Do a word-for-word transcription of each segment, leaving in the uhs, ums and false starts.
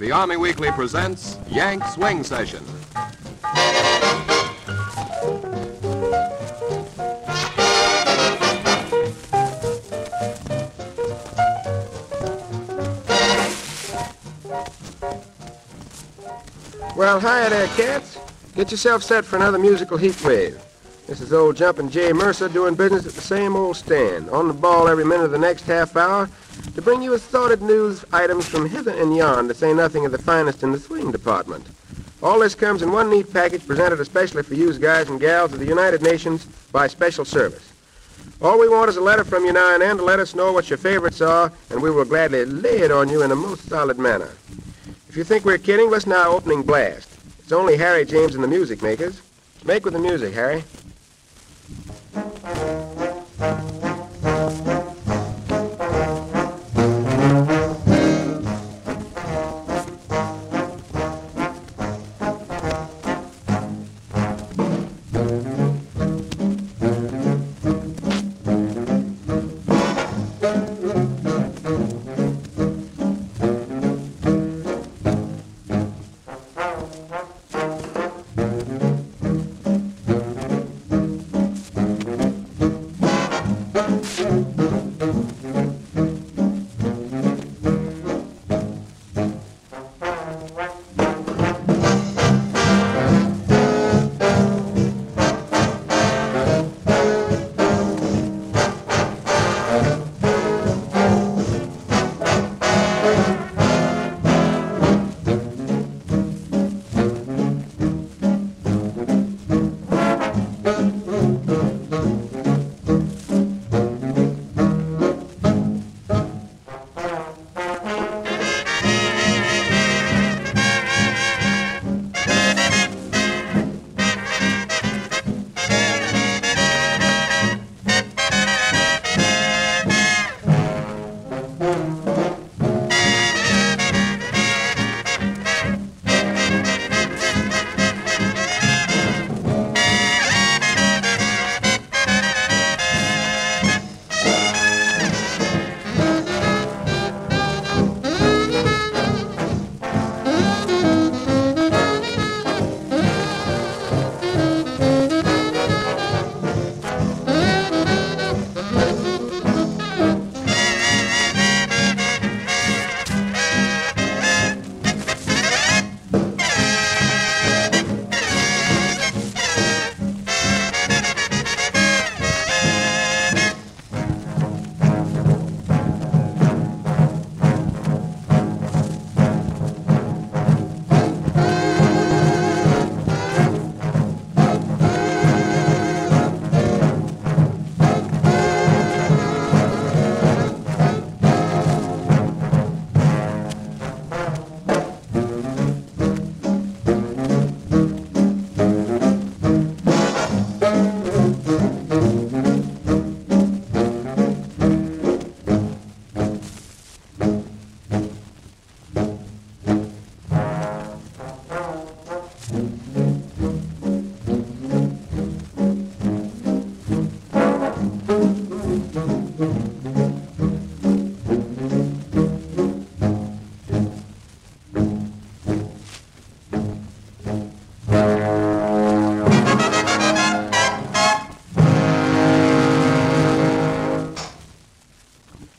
The Army Weekly presents Yank Swing Session. Well, hi there, cats. Get yourself set for another musical heat wave. This is old Jumpin' Jay Mercer doing business at the same old stand, on the ball every minute of the next half hour, to bring you assorted news items from hither and yon, to say nothing of the finest in the swing department. All this comes in one neat package presented especially for you guys and gals of the United Nations by special service. All we want is a letter from you now and then to let us know what your favorites are, and we will gladly lay it on you in a most solid manner. If you think we're kidding, listen to our opening blast. It's only Harry James and the Music Makers. Make with the music, Harry.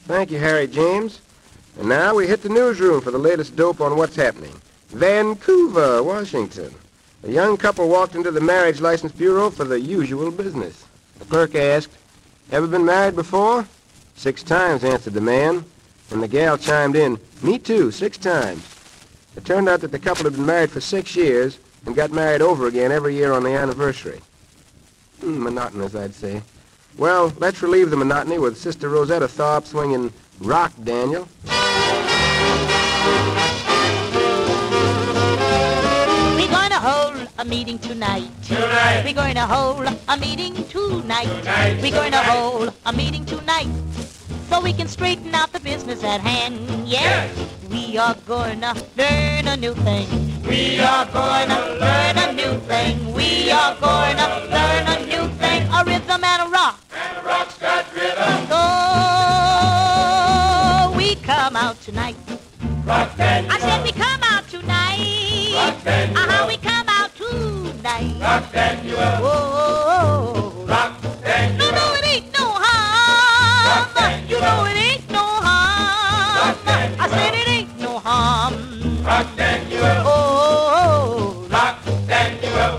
Thank you, Harry James. And now we hit the newsroom for the latest dope on what's happening. Vancouver, Washington. A young couple walked into the marriage license bureau for the usual business. The clerk asked, "Ever been married before?" "Six times," answered the man. And the gal chimed in, "Me too, six times." It turned out that the couple had been married for six years and got married over again every year on the anniversary. Mm, monotonous, I'd say. Well, let's relieve the monotony with Sister Rosetta Thorpe swinging Rock Daniel. We're going to hold a meeting tonight. Tonight. We're going to hold a meeting tonight. Tonight. We're going to hold a meeting tonight. So we can straighten out the business at hand. Yes. Yes. We are going to learn a new thing. We are going to learn a new thing. We are going to learn a new thing. A rhythm and a rock. And a rock's got rhythm. So we come out tonight. Rock that. I said we come out. night. Rock Daniels. Oh, oh, oh. Rock Daniels. You know it ain't no harm. Rock Daniels. You know it ain't no harm. Rock Daniels. I said it ain't no harm. Rock Daniels. Oh, oh, oh. Rock Daniels.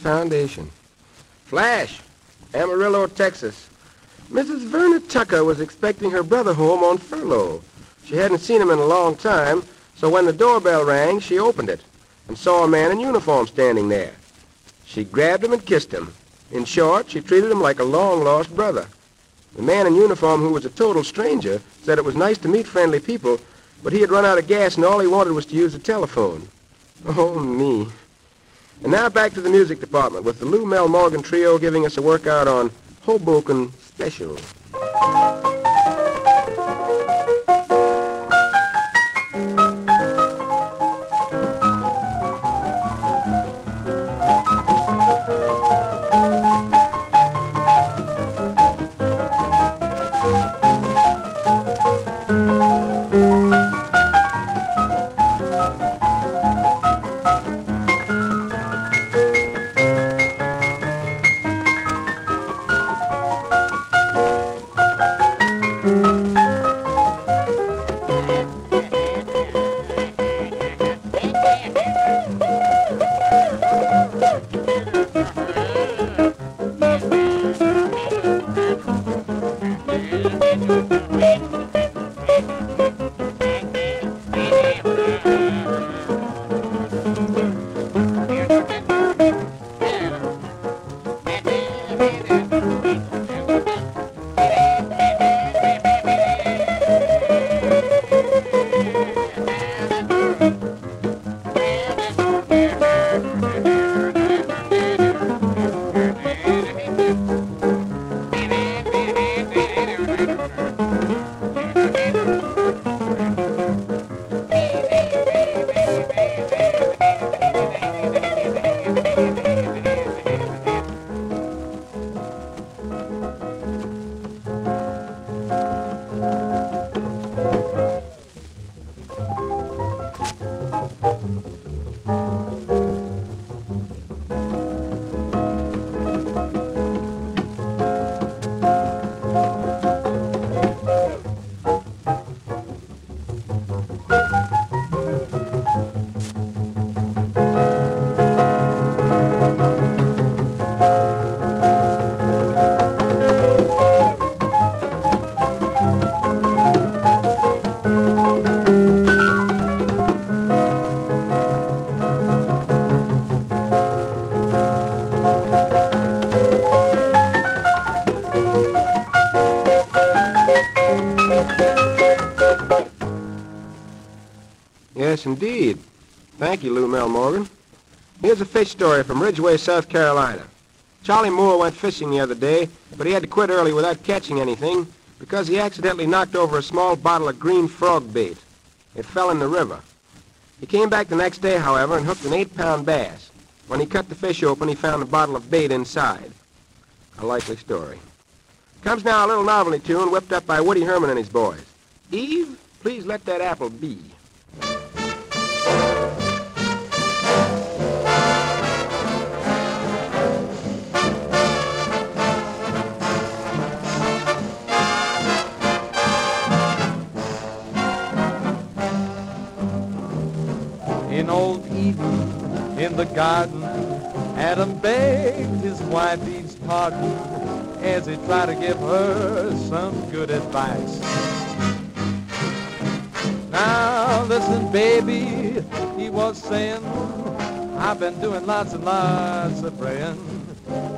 Foundation. Flash, Amarillo, Texas. Missus Verna Tucker was expecting her brother home on furlough. She hadn't seen him in a long time, so when the doorbell rang, she opened it and saw a man in uniform standing there. She grabbed him and kissed him. In short, she treated him like a long-lost brother. The man in uniform, who was a total stranger, said it was nice to meet friendly people, but he had run out of gas and all he wanted was to use the telephone. Oh, me. And now back to the music department with the Lou Mel Morgan Trio giving us a workout on Hoboken Special. Yes, indeed. Thank you, Lou Mel Morgan. Here's a fish story from Ridgeway, South Carolina. Charlie Moore went fishing the other day, but he had to quit early without catching anything because he accidentally knocked over a small bottle of green frog bait. It fell in the river. He came back the next day, however, and hooked an eight-pound bass. When he cut the fish open, he found a bottle of bait inside. A likely story. Comes now a little novelty tune whipped up by Woody Herman and his boys. Eve, please let that apple be. In old Eden, in the garden, Adam begged his wife Eve's pardon as he tried to give her some good advice. Now listen, baby, he was saying, I've been doing lots and lots of praying,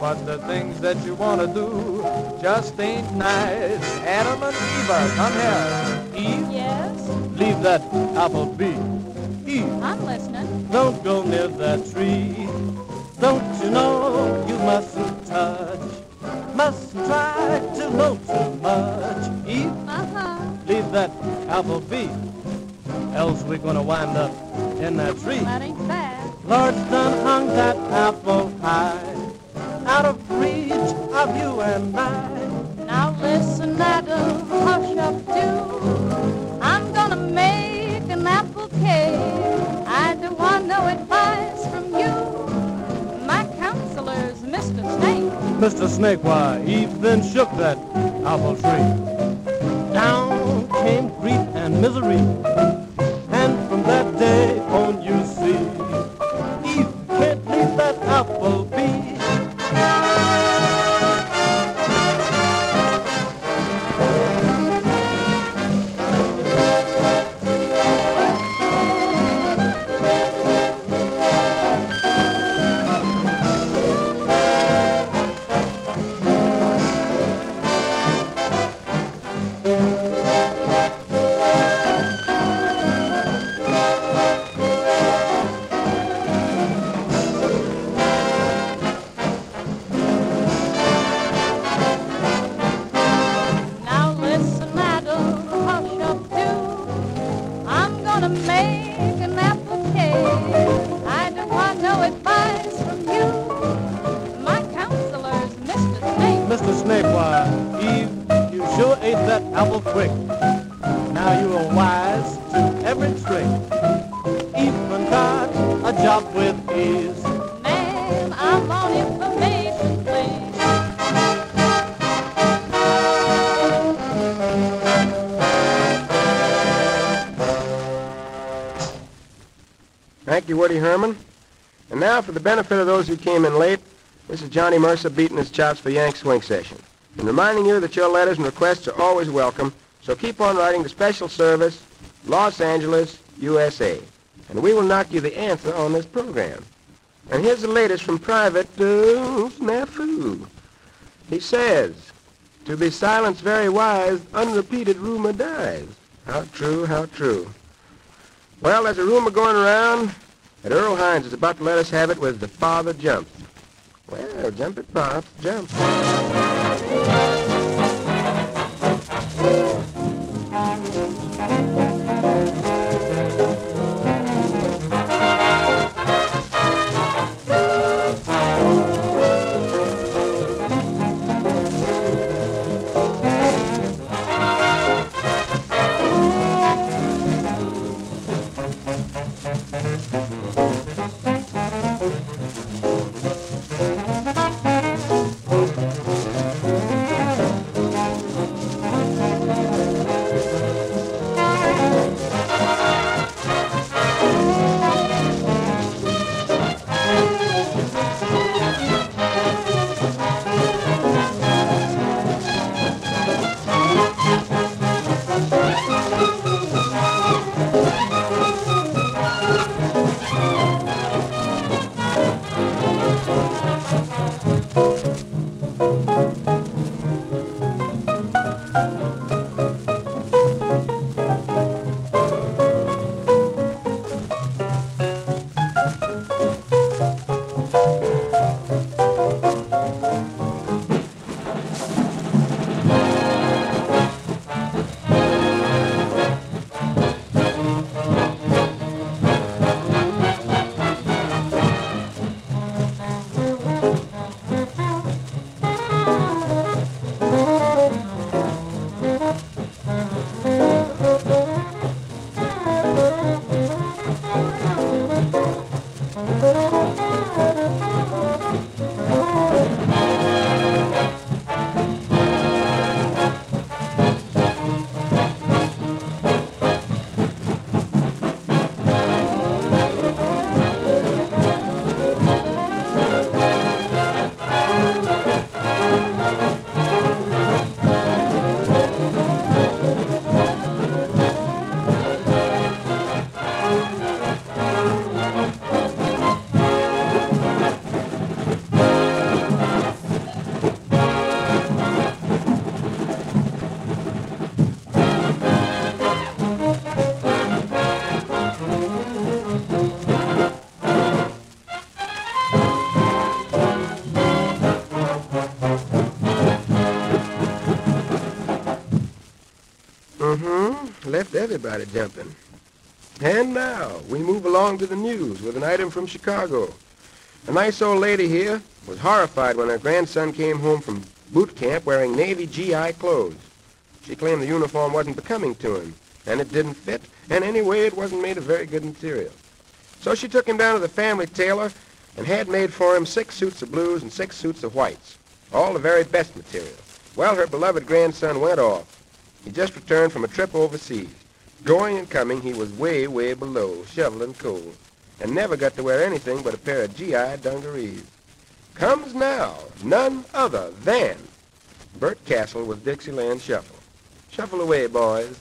but the things that you want to do just ain't nice. Adam and Eve, come here. Eve? Yes? Leave that apple be. Eve? I'm listening. Don't go near that tree. Don't you know you mustn't touch? Mustn't try to know too much. Eve, uh-huh. Leave that apple be, else we're gonna wind up in that tree. That ain't fair. Lord's done hung that apple high, out of reach of you and I. Now listen, Adam, hush up, do. I'm gonna make an apple cake. I don't want no advice from you. Mister Snake. Mister Snake, why, Eve then shook that apple tree. Down came grief and misery, and from that day on you see, Eve can't leave that apple be. Thank you, Woody Herman. And now, for the benefit of those who came in late, this is Johnny Mercer beating his chops for Yank Swing Session, and reminding you that your letters and requests are always welcome, so keep on writing to Special Service, Los Angeles, U S A, and we will knock you the answer on this program. And here's the latest from Private uh, Snafu. He says, to be silenced very wise, unrepeated rumor dies. How true, how true. Well, there's a rumor going around that Earl Hines is about to let us have it with The Father Jumps. Well, jump it, Pops, jump. left everybody jumping. And now, we move along to the news with an item from Chicago. A nice old lady here was horrified when her grandson came home from boot camp wearing Navy G I clothes. She claimed the uniform wasn't becoming to him, and it didn't fit, and anyway, it wasn't made of very good material. So she took him down to the family tailor and had made for him six suits of blues and six suits of whites, all the very best material. Well, her beloved grandson went off. He just returned from a trip overseas. Going and coming, he was way, way below, shoveling coal, and never got to wear anything but a pair of G I dungarees. Comes now, none other than Bert Castle with Dixieland Shuffle. Shuffle away, boys.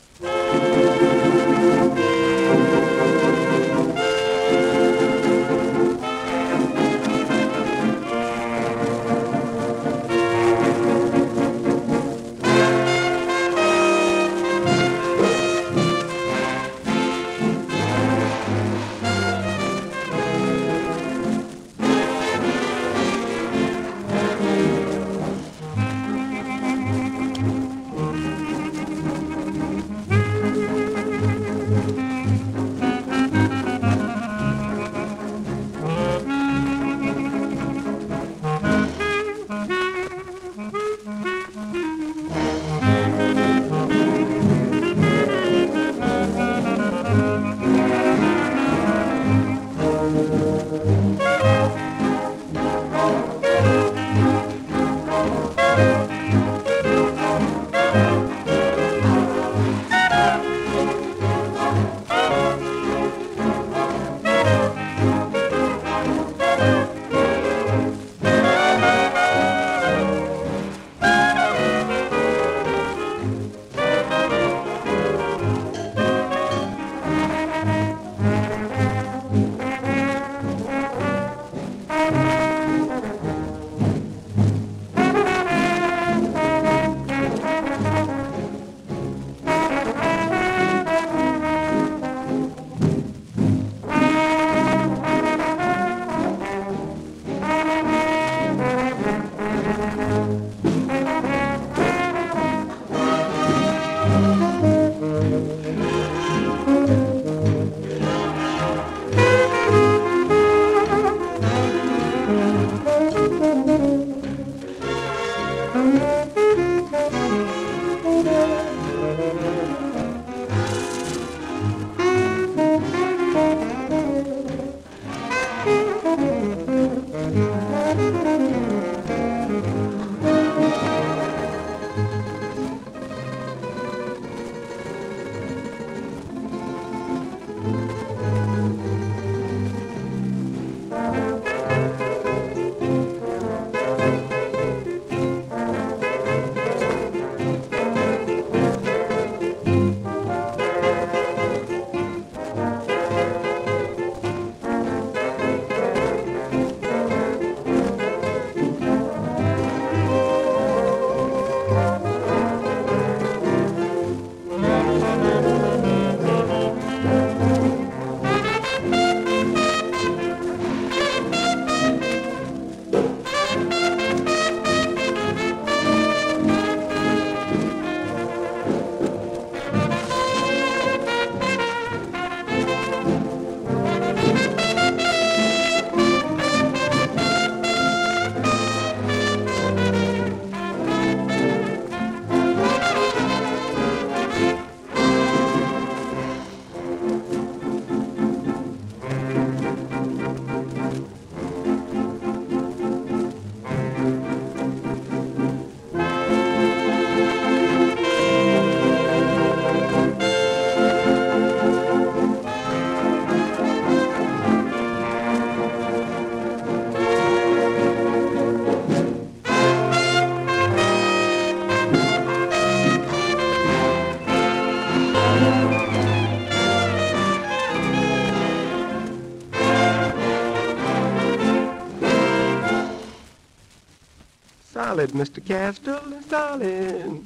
Solid, Mister Castle, solid.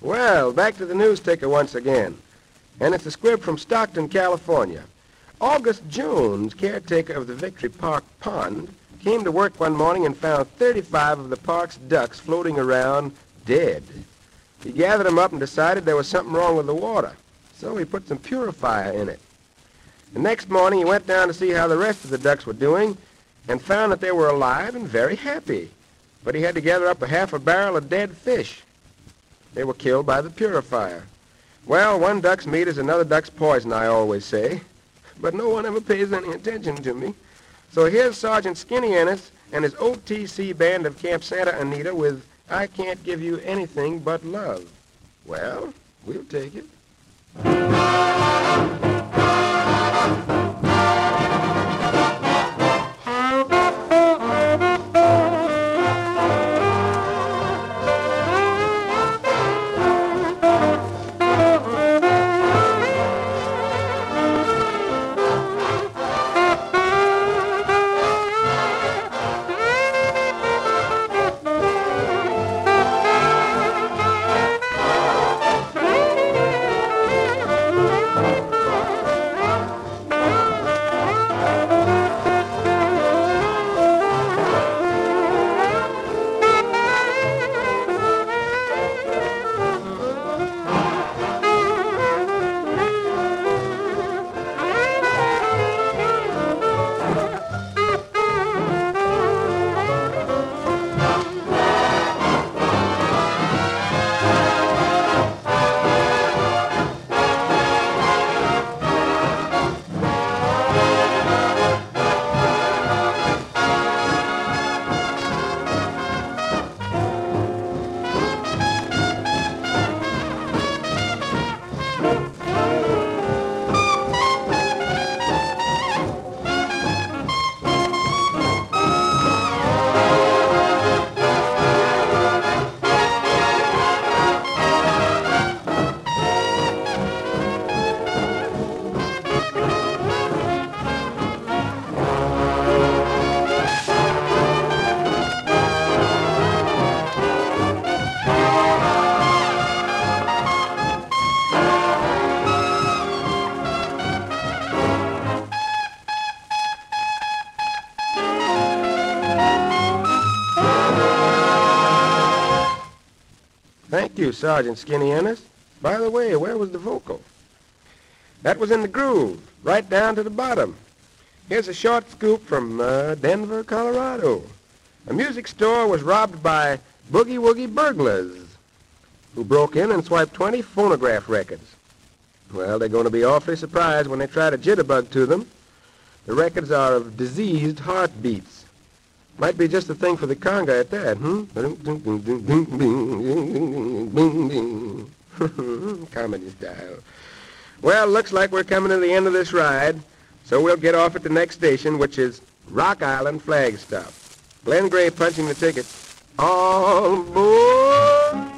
Well, back to the news ticker once again. And it's a squib from Stockton, California. August Jones, caretaker of the Victory Park Pond, came to work one morning and found thirty-five of the park's ducks floating around dead. He gathered them up and decided there was something wrong with the water. So he put some purifier in it. The next morning, he went down to see how the rest of the ducks were doing and found that they were alive and very happy. But he had to gather up a half a barrel of dead fish. They were killed by the purifier. Well, one duck's meat is another duck's poison, I always say. But no one ever pays any attention to me. So here's Sergeant Skinny Ennis and his O T C band of Camp Santa Anita with I Can't Give You Anything But Love. Well, we'll take it. Sergeant Skinny Ennis. By the way, where was the vocal? That was in the groove, right down to the bottom. Here's a short scoop from uh, Denver, Colorado. A music store was robbed by boogie woogie burglars who broke in and swiped twenty phonograph records. Well, they're going to be awfully surprised when they try to jitterbug to them. The records are of diseased heartbeats. Might be just the thing for the conga at that, hmm? Comedy style. Well, looks like we're coming to the end of this ride, so we'll get off at the next station, which is Rock Island, Flagstaff. Glenn Gray punching the ticket. All aboard!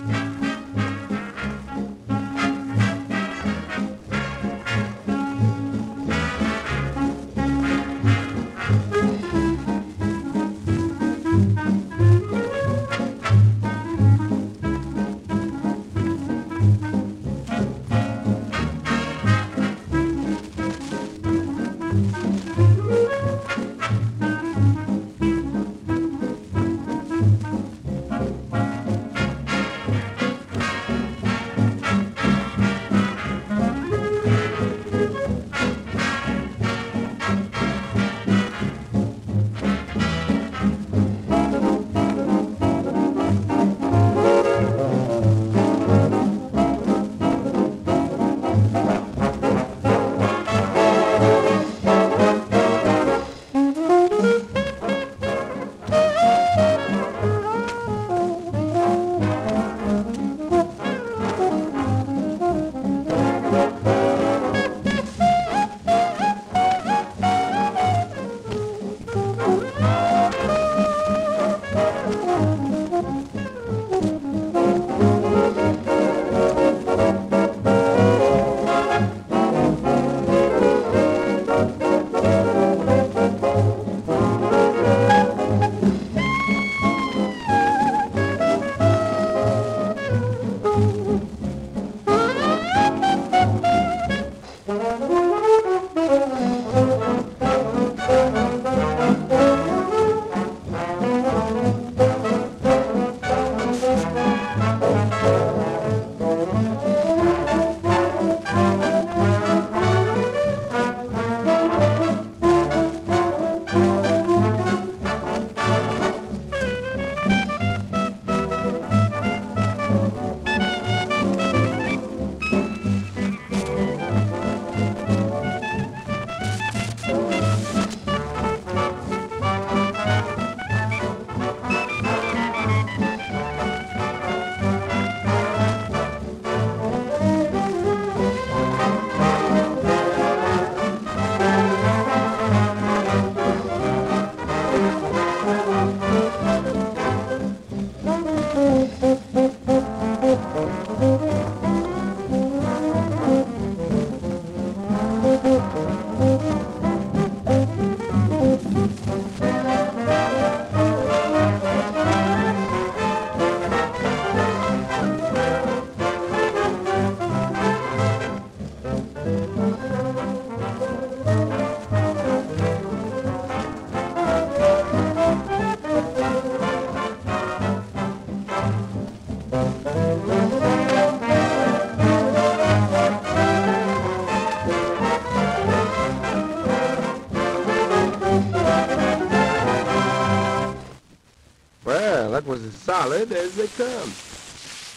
solid as they come.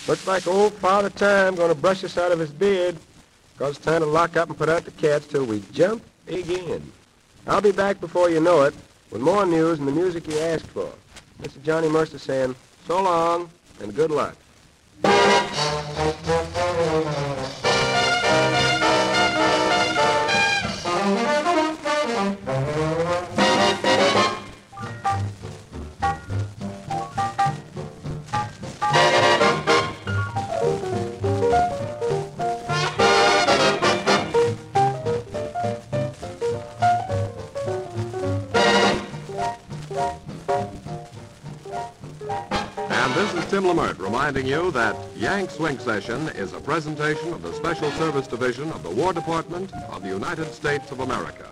Looks like old Father Time gonna brush us out of his beard, cause it's time to lock up and put out the cats till we jump again. I'll be back before you know it with more news and the music you asked for. Mister Johnny Mercer saying so long and good luck. Reminding you that Yank Swing Session is a presentation of the Special Service Division of the War Department of the United States of America.